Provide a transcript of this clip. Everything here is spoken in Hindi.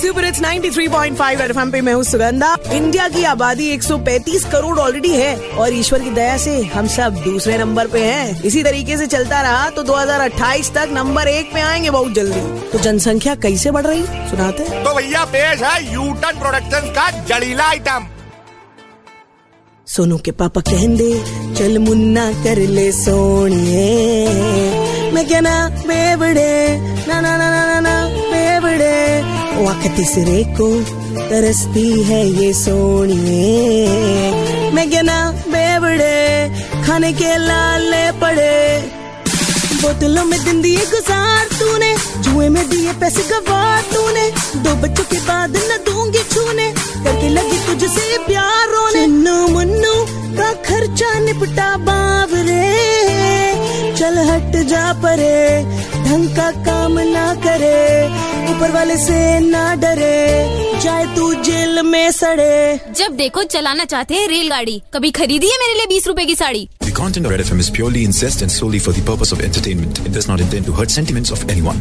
सुपर हिट्स 93.5 रेड एफएम पे मैं हूँ सुगंधा। इंडिया की आबादी 135 करोड़ ऑलरेडी है और ईश्वर की दया से हम सब दूसरे नंबर पे हैं। इसी तरीके से चलता रहा तो 2028 तक नंबर 1 पे आएंगे बहुत जल्दी। तो जनसंख्या कैसे बढ़ रही सुनाते हैं। तो भैया पेश है यू टर्न प्रोडक्शंस का जड़ीला आइटम। सोनू के पापा कहंदे चल मुन्ना कर ले सोनिए, मैं कहना बेबड़े ना ना ना ना ना बेबड़े, तीसरे को तरसती है ये सोनिए, मैं क्या ना बेवड़े खाने के लाले पड़े। बोतलों में दिन दिए गुजार तूने, जुए में दिए पैसे गवार तूने, दो बच्चों के बाद न दूंगी छूने, करके लगी तुझसे प्यार रोने। चन्नू मुन्नू का खर्चा निपटा बावरे, चल हट जा परे ढंग का काम ना करे, ऊपर वाले से ना डरे चाहे तू जेल में सड़े। जब देखो चलाना चाहते हैं रेलगाड़ी, कभी खरीदी है मेरे लिए 20 रुपए की sari. The content of Red FM is purely incest and solely for the purpose of entertainment. It does not intend to hurt sentiments of anyone.